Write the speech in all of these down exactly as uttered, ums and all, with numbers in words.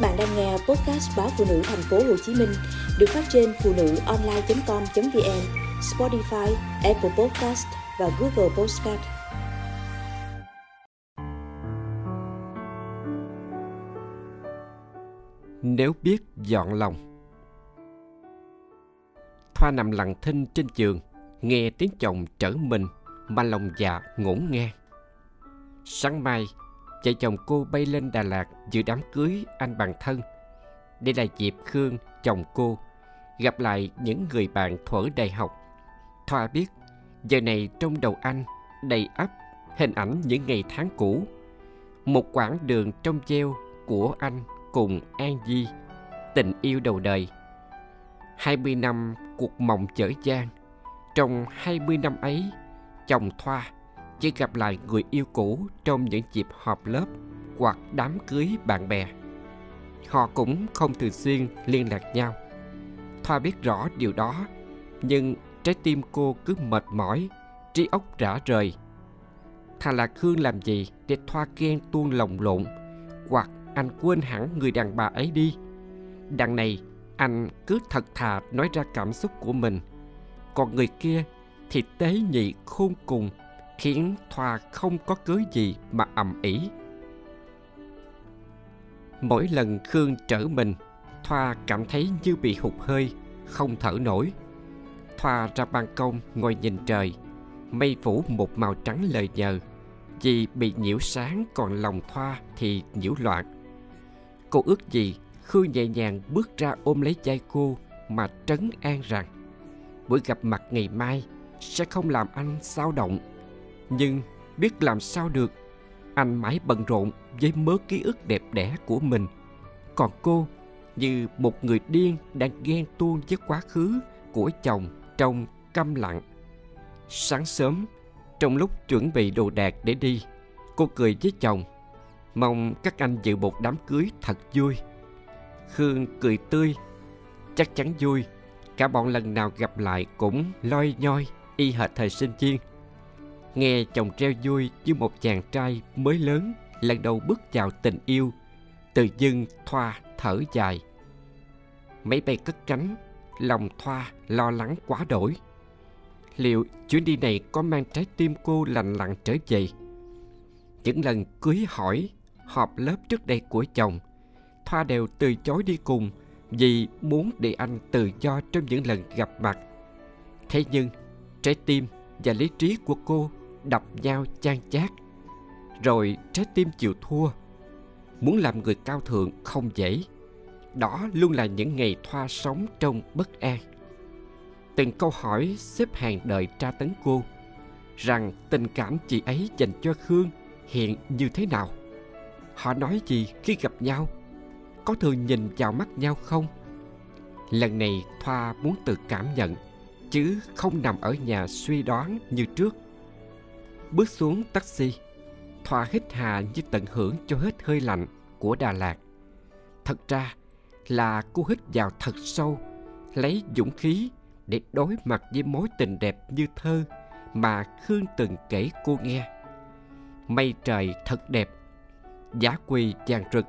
Các bạn đang nghe podcast báo Phụ Nữ Thành phố Hồ Chí Minh được phát trên phụ nữ online chấm com chấm vn, Spotify, Apple Podcast và Google Podcast. Nếu biết dọn lòng. Thoa nằm lặng thinh trên giường, nghe tiếng chồng trở mình mà lòng dạ ngổn ngang. Sáng mai, vợ chồng cô bay lên Đà Lạt dự đám cưới anh bạn thân. Đây là dịp Khương, chồng cô, gặp lại những người bạn thuở đại học. Thoa biết, giờ này trong đầu anh đầy ắp hình ảnh những ngày tháng cũ. Một quãng đường trong treo của anh cùng An Di, tình yêu đầu đời. hai mươi năm cuộc mộng chở chan. Trong hai mươi năm ấy, chồng Thoa chỉ gặp lại người yêu cũ trong những dịp họp lớp hoặc đám cưới bạn bè. Họ cũng không thường xuyên liên lạc nhau. Thoa biết rõ điều đó, nhưng trái tim cô cứ mệt mỏi, trí óc rã rời. Thà là Khương làm gì để Thoa ghen tuông lồng lộn, hoặc anh quên hẳn người đàn bà ấy đi. Đằng này, anh cứ thật thà nói ra cảm xúc của mình, còn người kia thì tế nhị khôn cùng, khiến Thoa không có cớ gì mà ầm ĩ. Mỗi lần Khương trở mình, Thoa cảm thấy như bị hụt hơi, không thở nổi. Thoa ra ban công ngồi nhìn trời, mây phủ một màu trắng lờ nhờ, vì bị nhiễu sáng, còn lòng Thoa thì nhiễu loạn. Cô ước gì Khương nhẹ nhàng bước ra ôm lấy vai cô mà trấn an rằng buổi gặp mặt ngày mai sẽ không làm anh xao động. Nhưng biết làm sao được, anh mãi bận rộn với mớ ký ức đẹp đẽ của mình. Còn cô như một người điên đang ghen tuông với quá khứ của chồng trong câm lặng. Sáng sớm, trong lúc chuẩn bị đồ đạc để đi, cô cười với chồng, mong các anh dự một đám cưới thật vui. Khương cười tươi, chắc chắn vui, cả bọn lần nào gặp lại cũng loi nhoi, y hệt thời sinh viên. Nghe chồng reo vui như một chàng trai mới lớn lần đầu bước vào tình yêu, tự dưng Thoa thở dài. Máy bay cất cánh, lòng Thoa lo lắng quá đổi. Liệu chuyến đi này có mang trái tim cô lành lặn trở về? Những lần cưới hỏi, họp lớp trước đây của chồng, Thoa đều từ chối đi cùng vì muốn để anh tự do trong những lần gặp mặt. Thế nhưng trái tim và lý trí của cô đập nhau chan chát. Rồi trái tim chịu thua. Muốn làm người cao thượng không dễ. Đó luôn là những ngày Thoa sống trong bất an. Từng câu hỏi xếp hàng đợi tra tấn cô, rằng tình cảm chị ấy dành cho Khương hiện như thế nào, họ nói gì khi gặp nhau, có thường nhìn vào mắt nhau không. Lần này Thoa muốn tự cảm nhận, chứ không nằm ở nhà suy đoán như trước. Bước xuống taxi, Thoa hít hà như tận hưởng cho hết hơi lạnh của Đà Lạt. Thật ra là cô hít vào thật sâu, lấy dũng khí để đối mặt với mối tình đẹp như thơ mà Khương từng kể cô nghe. Mây trời thật đẹp, dã quỳ vàng rực,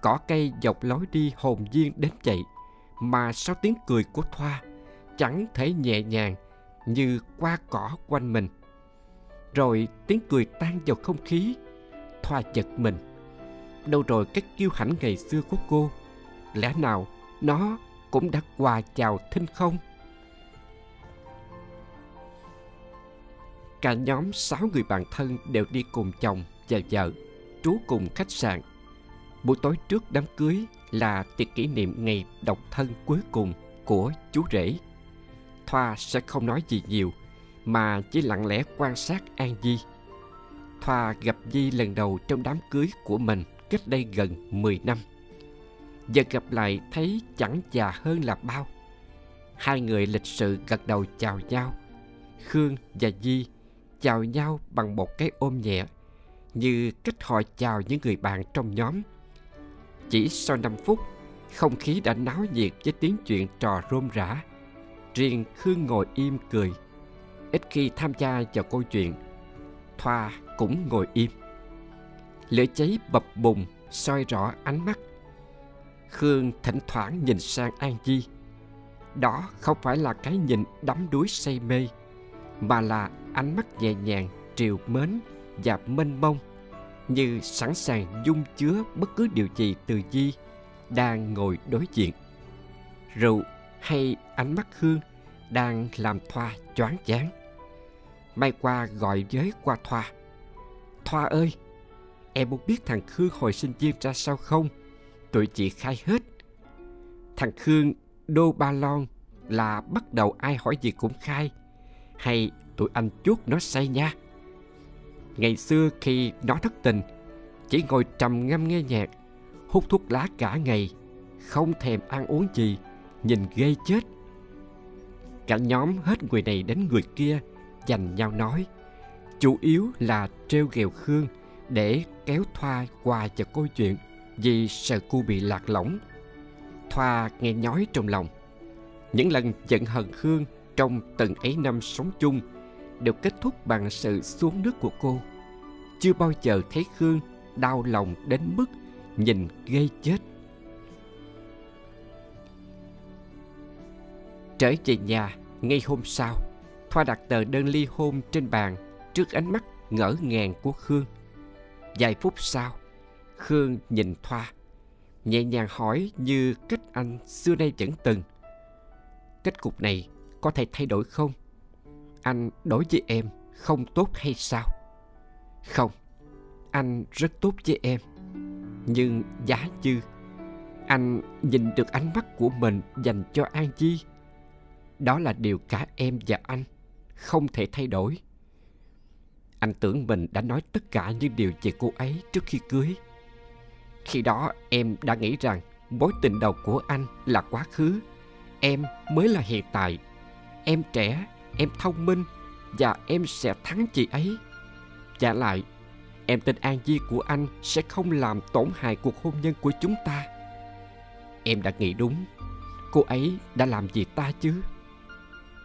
cỏ cây dọc lối đi hồn nhiên đến vậy, mà sau tiếng cười của Thoa chẳng thể nhẹ nhàng như qua cỏ quanh mình. Rồi tiếng cười tan vào không khí, Thoa giật mình. Đâu rồi cái kiêu hãnh ngày xưa của cô? Lẽ nào nó cũng đã hòa vào thinh không? Cả nhóm sáu người bạn thân đều đi cùng chồng và vợ, trú cùng khách sạn. Buổi tối trước đám cưới là tiệc kỷ niệm ngày độc thân cuối cùng của chú rể. Thoa sẽ không nói gì nhiều, mà chỉ lặng lẽ quan sát An Di. Thoa gặp Di lần đầu trong đám cưới của mình cách đây gần mười năm. Giờ gặp lại thấy chẳng già hơn là bao. Hai người lịch sự gật đầu chào nhau. Khương và Di chào nhau bằng một cái ôm nhẹ, như cách họ chào những người bạn trong nhóm. Chỉ sau năm phút, không khí đã náo nhiệt với tiếng chuyện trò rôm rã. Riêng Khương ngồi im cười, ít khi tham gia vào câu chuyện. Thoa cũng ngồi im. Lửa cháy bập bùng soi rõ ánh mắt. Khương thỉnh thoảng nhìn sang An Di. Đó không phải là cái nhìn đắm đuối say mê, mà là ánh mắt nhẹ nhàng, trìu mến và mênh mông, như sẵn sàng dung chứa bất cứ điều gì từ Di đang ngồi đối diện. Rượu hay ánh mắt Khương đang làm Thoa choáng váng. Mai Qua gọi với qua Thoa. Thoa ơi, em muốn biết thằng Khương hồi sinh viên ra sao không? Tụi chị khai hết. Thằng Khương đô ba lon là bắt đầu ai hỏi gì cũng khai. Hay tụi anh chuốt nó say nha. Ngày xưa khi nó thất tình, chỉ ngồi trầm ngâm nghe nhạc, hút thuốc lá cả ngày, không thèm ăn uống gì, nhìn ghê chết. Cả nhóm hết người này đến người kia giành nhau nói, chủ yếu là trêu ghẹo Khương để kéo Thoa qua cho câu chuyện, vì sợ cô bị lạc lõng. Thoa nghe nhói trong lòng. Những lần giận hờn Khương trong từng ấy năm sống chung đều kết thúc bằng sự xuống nước của cô. Chưa bao giờ thấy Khương đau lòng đến mức nhìn ghê chết. Trở về nhà ngay hôm sau, Thoa đặt tờ đơn ly hôn trên bàn trước ánh mắt ngỡ ngàng của Khương. Vài phút sau, Khương nhìn Thoa, nhẹ nhàng hỏi như cách anh xưa nay vẫn từng. Kết cục này có thể thay đổi không? Anh đối với em không tốt hay sao? Không, anh rất tốt với em. Nhưng giá như anh nhìn được ánh mắt của mình dành cho An Di, đó là điều cả em và anh không thể thay đổi. Anh tưởng mình đã nói tất cả những điều về cô ấy trước khi cưới. Khi đó em đã nghĩ rằng mối tình đầu của anh là quá khứ, em mới là hiện tại. Em trẻ, em thông minh và em sẽ thắng chị ấy. Vả lại, em tin An Di của anh sẽ không làm tổn hại cuộc hôn nhân của chúng ta. Em đã nghĩ đúng, cô ấy đã làm gì ta chứ?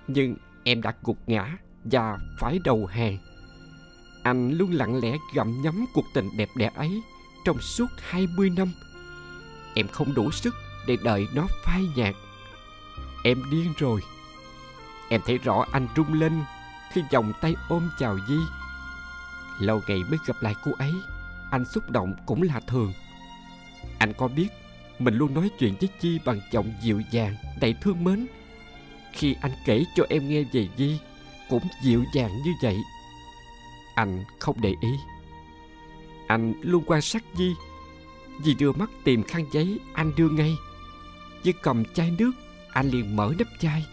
Nhưng em đã gục ngã và phải đầu hàng. Anh luôn lặng lẽ gặm nhấm cuộc tình đẹp đẽ ấy trong suốt hai mươi năm. Em không đủ sức để đợi nó phai nhạt. Em điên rồi. Em thấy rõ anh rung lên khi vòng tay ôm chào Di. Lâu ngày mới gặp lại cô ấy, anh xúc động cũng là thường. Anh có biết mình luôn nói chuyện với Di bằng giọng dịu dàng, đầy thương mến. Khi anh kể cho em nghe về Di cũng dịu dàng như vậy. Anh không để ý. Anh luôn quan sát Di. Di đưa mắt tìm khăn giấy, anh đưa ngay. Di cầm chai nước, anh liền mở nắp chai.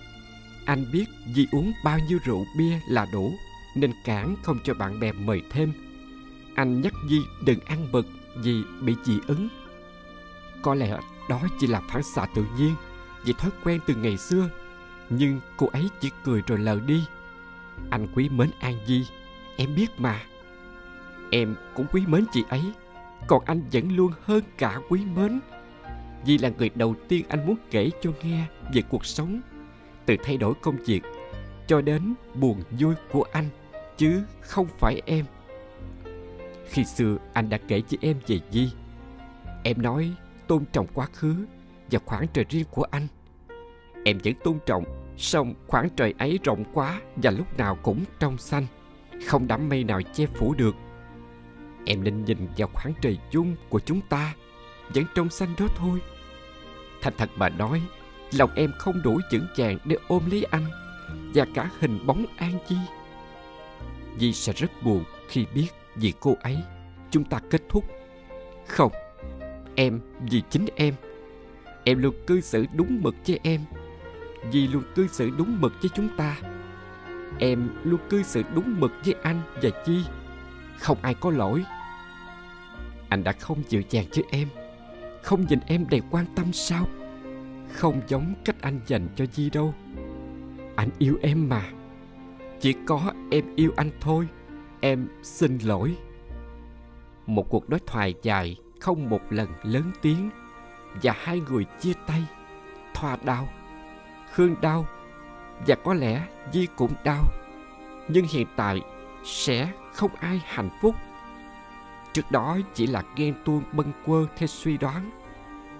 Anh biết Di uống bao nhiêu rượu bia là đủ, nên cản không cho bạn bè mời thêm. Anh nhắc Di đừng ăn bực vì bị dị ứng. Có lẽ đó chỉ là phản xạ tự nhiên vì thói quen từ ngày xưa, nhưng cô ấy chỉ cười rồi lờ đi. Anh quý mến An Di, em biết mà. Em cũng quý mến chị ấy, còn anh vẫn luôn hơn cả quý mến. Di là người đầu tiên anh muốn kể cho nghe về cuộc sống, từ thay đổi công việc cho đến buồn vui của anh, chứ không phải em. Khi xưa anh đã kể với em về Di. Em nói tôn trọng quá khứ và khoảng trời riêng của anh. Em vẫn tôn trọng, song khoảng trời ấy rộng quá và lúc nào cũng trong xanh, không đám mây nào che phủ được. Em nên nhìn vào khoảng trời chung của chúng ta, vẫn trong xanh đó thôi. Thành thật mà nói, lòng em không đủ vững vàng để ôm lấy anh và cả hình bóng An Di. Di sẽ rất buồn khi biết vì cô ấy chúng ta kết thúc. Không, em vì chính em. Em luôn cư xử đúng mực với em, Di luôn cư xử đúng mực với chúng ta. Em luôn cư xử đúng mực với anh và Di. Không ai có lỗi. Anh đã không dịu dàng với em, không nhìn em đầy quan tâm sao? Không giống cách anh dành cho Di đâu. Anh yêu em mà. Chỉ có em yêu anh thôi. Em xin lỗi. Một cuộc đối thoại dài, không một lần lớn tiếng, và hai người chia tay. Thoa đau, Khương đau, và có lẽ Di cũng đau. Nhưng hiện tại sẽ không ai hạnh phúc. Trước đó chỉ là ghen tuông bâng quơ theo suy đoán,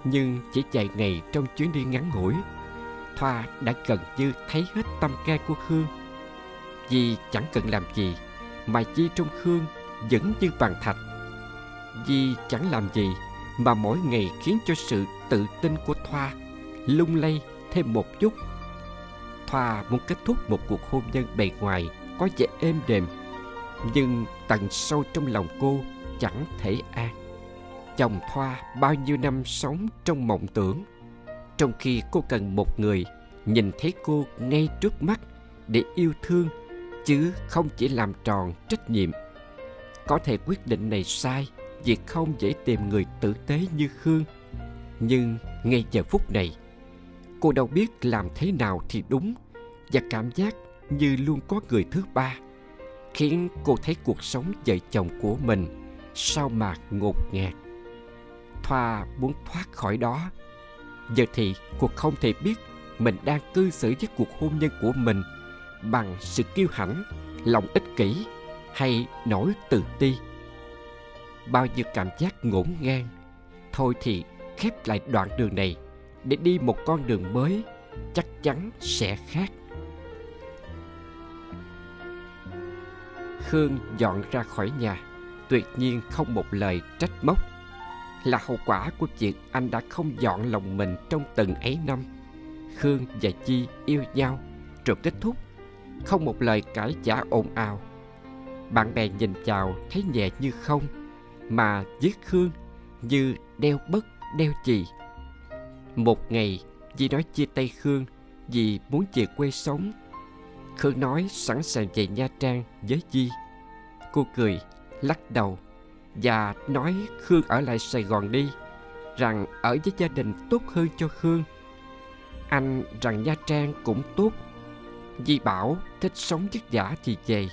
nhưng chỉ vài ngày trong chuyến đi ngắn ngủi, Thoa đã gần như thấy hết tâm can của Khương. Vì chẳng cần làm gì mà Di trong Khương vẫn như bàn thạch. Vì chẳng làm gì mà mỗi ngày khiến cho sự tự tin của Thoa lung lay thêm một chút. Thoa muốn kết thúc một cuộc hôn nhân bề ngoài có vẻ êm đềm, nhưng tận sâu trong lòng cô chẳng thể an. Chồng Thoa bao nhiêu năm sống trong mộng tưởng, trong khi cô cần một người nhìn thấy cô ngay trước mắt để yêu thương, chứ không chỉ làm tròn trách nhiệm. Có thể quyết định này sai vì không dễ tìm người tử tế như Khương, nhưng ngay giờ phút này, cô đâu biết làm thế nào thì đúng, và cảm giác như luôn có người thứ ba, khiến cô thấy cuộc sống vợ chồng của mình sao mà ngột ngạt. Thoa muốn thoát khỏi đó. Giờ thì cô không thể biết mình đang cư xử với cuộc hôn nhân của mình bằng sự kiêu hãnh, lòng ích kỷ hay nỗi tự ti. Bao nhiêu cảm giác ngổn ngang, thôi thì khép lại đoạn đường này để đi một con đường mới chắc chắn sẽ khác. Khương dọn ra khỏi nhà, tuyệt nhiên không một lời trách móc. Là hậu quả của việc anh đã không dọn lòng mình trong từng ấy năm. Khương và Chi yêu nhau rồi kết thúc, không một lời cãi vã ồn ào. Bạn bè nhìn chào thấy nhẹ như không, mà với Khương như đeo bất đeo chì. Một ngày Chi nói chia tay Khương vì muốn về quê sống. Khương nói sẵn sàng về Nha Trang với Chi. Cô cười, lắc đầu và nói Khương ở lại Sài Gòn đi, rằng ở với gia đình tốt hơn cho Khương. Anh rằng Nha Trang cũng tốt. Di bảo thích sống vất vả thì về,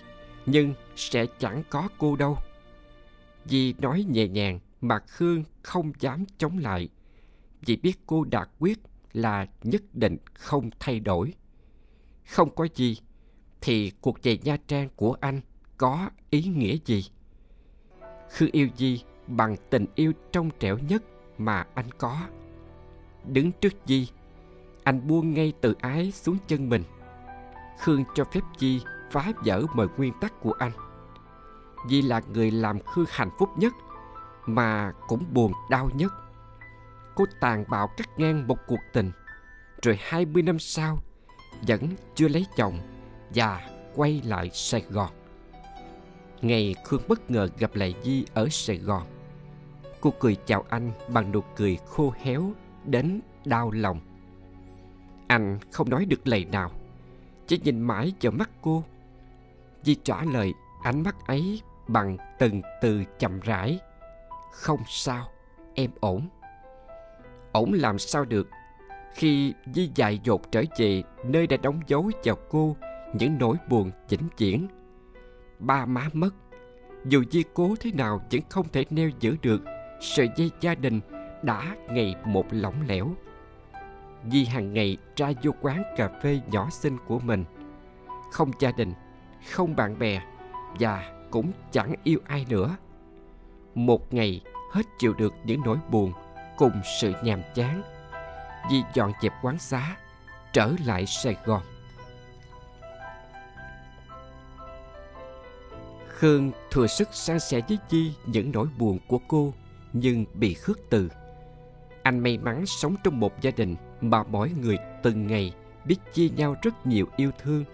nhưng sẽ chẳng có cô đâu. Di nói nhẹ nhàng mà Khương không dám chống lại, vì biết cô đã quyết là nhất định không thay đổi. Không có gì thì cuộc về Nha Trang của anh có ý nghĩa gì? Khương yêu Di bằng tình yêu trong trẻo nhất mà anh có. Đứng trước Di, anh buông ngay tự ái xuống chân mình. Khương cho phép Di phá vỡ mọi nguyên tắc của anh. Di là người làm Khương hạnh phúc nhất mà cũng buồn đau nhất. Cô tàn bạo cắt ngang một cuộc tình, rồi hai mươi năm sau vẫn chưa lấy chồng và quay lại Sài Gòn. Ngày Khương bất ngờ gặp lại Di ở Sài Gòn, cô cười chào anh bằng nụ cười khô héo đến đau lòng. Anh không nói được lời nào, chỉ nhìn mãi vào mắt cô. Di trả lời ánh mắt ấy bằng từng từ chậm rãi. Không sao, em ổn. Ổn làm sao được khi Di dại dột trở về nơi đã đóng dấu vào cô những nỗi buồn vĩnh viễn. Ba má mất, dù Di cố thế nào vẫn không thể neo giữ được sợi dây gia đình đã ngày một lỏng lẻo. Di hàng ngày ra vô quán cà phê nhỏ xinh của mình, không gia đình, không bạn bè và cũng chẳng yêu ai nữa. Một ngày hết chịu được những nỗi buồn cùng sự nhàm chán, Di dọn dẹp quán xá, trở lại Sài Gòn. Khương thừa sức san sẻ với Di những nỗi buồn của cô, nhưng bị khước từ. Anh may mắn sống trong một gia đình mà mỗi người từng ngày biết chia nhau rất nhiều yêu thương.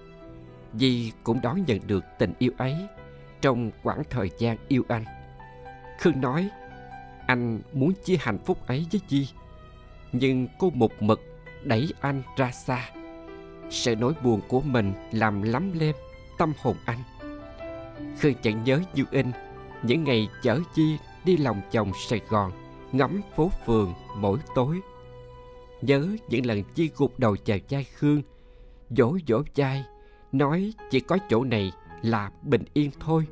Di cũng đón nhận được tình yêu ấy trong quãng thời gian yêu anh. Khương nói anh muốn chia hạnh phúc ấy với Di, nhưng cô một mực đẩy anh ra xa. Sợ nỗi buồn của mình làm lấm lem tâm hồn anh. Khương chẳng nhớ như in những ngày chở Di đi lòng vòng Sài Gòn, ngắm phố phường mỗi tối. Nhớ những lần Di gục đầu vào vai Khương, dỗ dỗ vai, nói chỉ có chỗ này là bình yên thôi.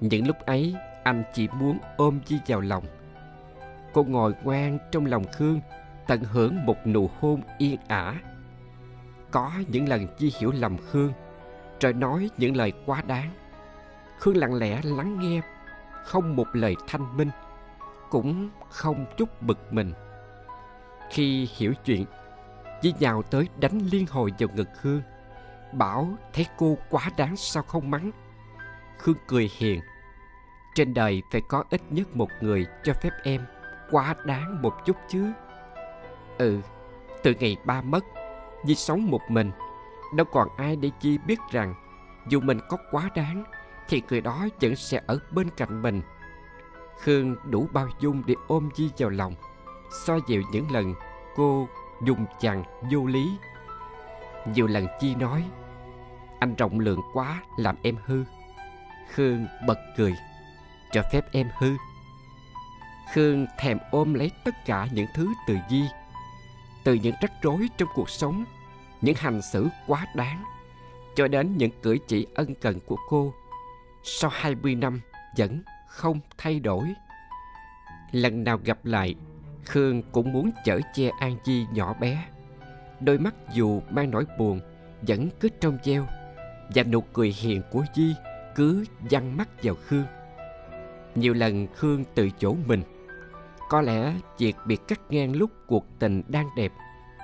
Những lúc ấy anh chỉ muốn ôm Di vào lòng. Cô ngồi ngoan trong lòng Khương, tận hưởng một nụ hôn yên ả. Có những lần Di hiểu lầm Khương, rồi nói những lời quá đáng. Khương lặng lẽ lắng nghe, không một lời thanh minh, cũng không chút bực mình. Khi hiểu chuyện, Chí nhào tới đánh liên hồi vào ngực Khương. Bảo thấy cô quá đáng sao không mắng. Khương cười hiền. Trên đời phải có ít nhất một người cho phép em quá đáng một chút chứ. Ừ, từ ngày ba mất, Nhi sống một mình. Đâu còn ai để Chi biết rằng dù mình có quá đáng thì người đó vẫn sẽ ở bên cạnh mình. Khương đủ bao dung để ôm Nhi vào lòng, xoa dịu những lần cô dùng chằng vô lý. Nhiều lần Chi nói anh rộng lượng quá làm em hư. Khương bật cười. Cho phép em hư. Khương thèm ôm lấy tất cả những thứ từ Nhi, từ những rắc rối trong cuộc sống, những hành xử quá đáng, cho đến những cử chỉ ân cần của cô. Sau hai mươi năm vẫn không thay đổi. Lần nào gặp lại, Khương cũng muốn chở che An Nhi nhỏ bé. Đôi mắt dù mang nỗi buồn vẫn cứ trong veo, và nụ cười hiền của Nhi cứ dăng mắt vào Khương. Nhiều lần Khương tự dỗ mình. Có lẽ việc bị cắt ngang lúc cuộc tình đang đẹp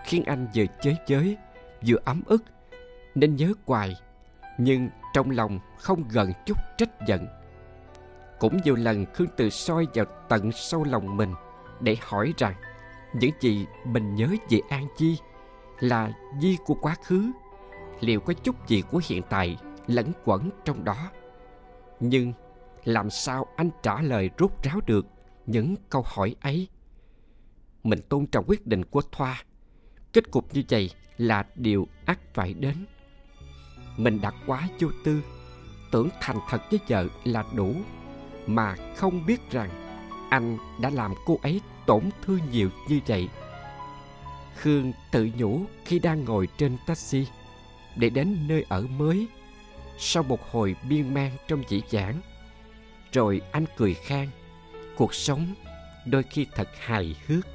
khiến anh vừa chới chới vừa ấm ức, nên nhớ hoài, nhưng trong lòng không gần chút trách giận. Cũng nhiều lần Khương tự soi vào tận sâu lòng mình để hỏi rằng những gì mình nhớ về An Nhi là Nhi của quá khứ, liệu có chút gì của hiện tại lẫn quẩn trong đó. Nhưng làm sao anh trả lời rốt ráo được những câu hỏi ấy? Mình tôn trọng quyết định của Thoa. Kết cục như vậy là điều ắt phải đến. Mình đã quá vô tư, tưởng thành thật với vợ là đủ, mà không biết rằng anh đã làm cô ấy tổn thương nhiều như vậy. Khương tự nhủ khi đang ngồi trên taxi để đến nơi ở mới, sau một hồi biên mang trong dĩ vãng. Rồi anh cười khan, cuộc sống đôi khi thật hài hước.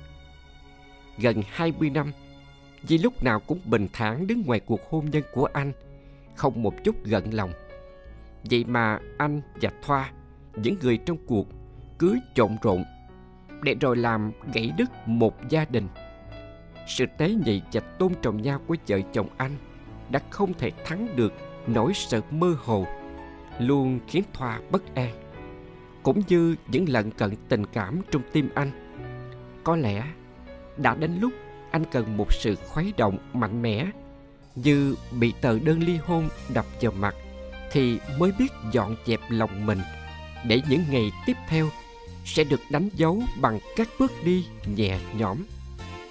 Gần hai mươi năm, Nhi lúc nào cũng bình thản đứng ngoài cuộc hôn nhân của anh, không một chút gợn lòng. Vậy mà anh và Thoa, những người trong cuộc, cứ trộn rộn, để rồi làm gãy đứt một gia đình. Sự tế nhị và tôn trọng nhau của vợ chồng anh đã không thể thắng được nỗi sợ mơ hồ, luôn khiến Thoa bất an, cũng như những lận cận tình cảm trong tim anh. Có lẽ đã đến lúc anh cần một sự khuấy động mạnh mẽ, như bị tờ đơn ly hôn đập vào mặt thì mới biết dọn dẹp lòng mình, để những ngày tiếp theo sẽ được đánh dấu bằng các bước đi nhẹ nhõm.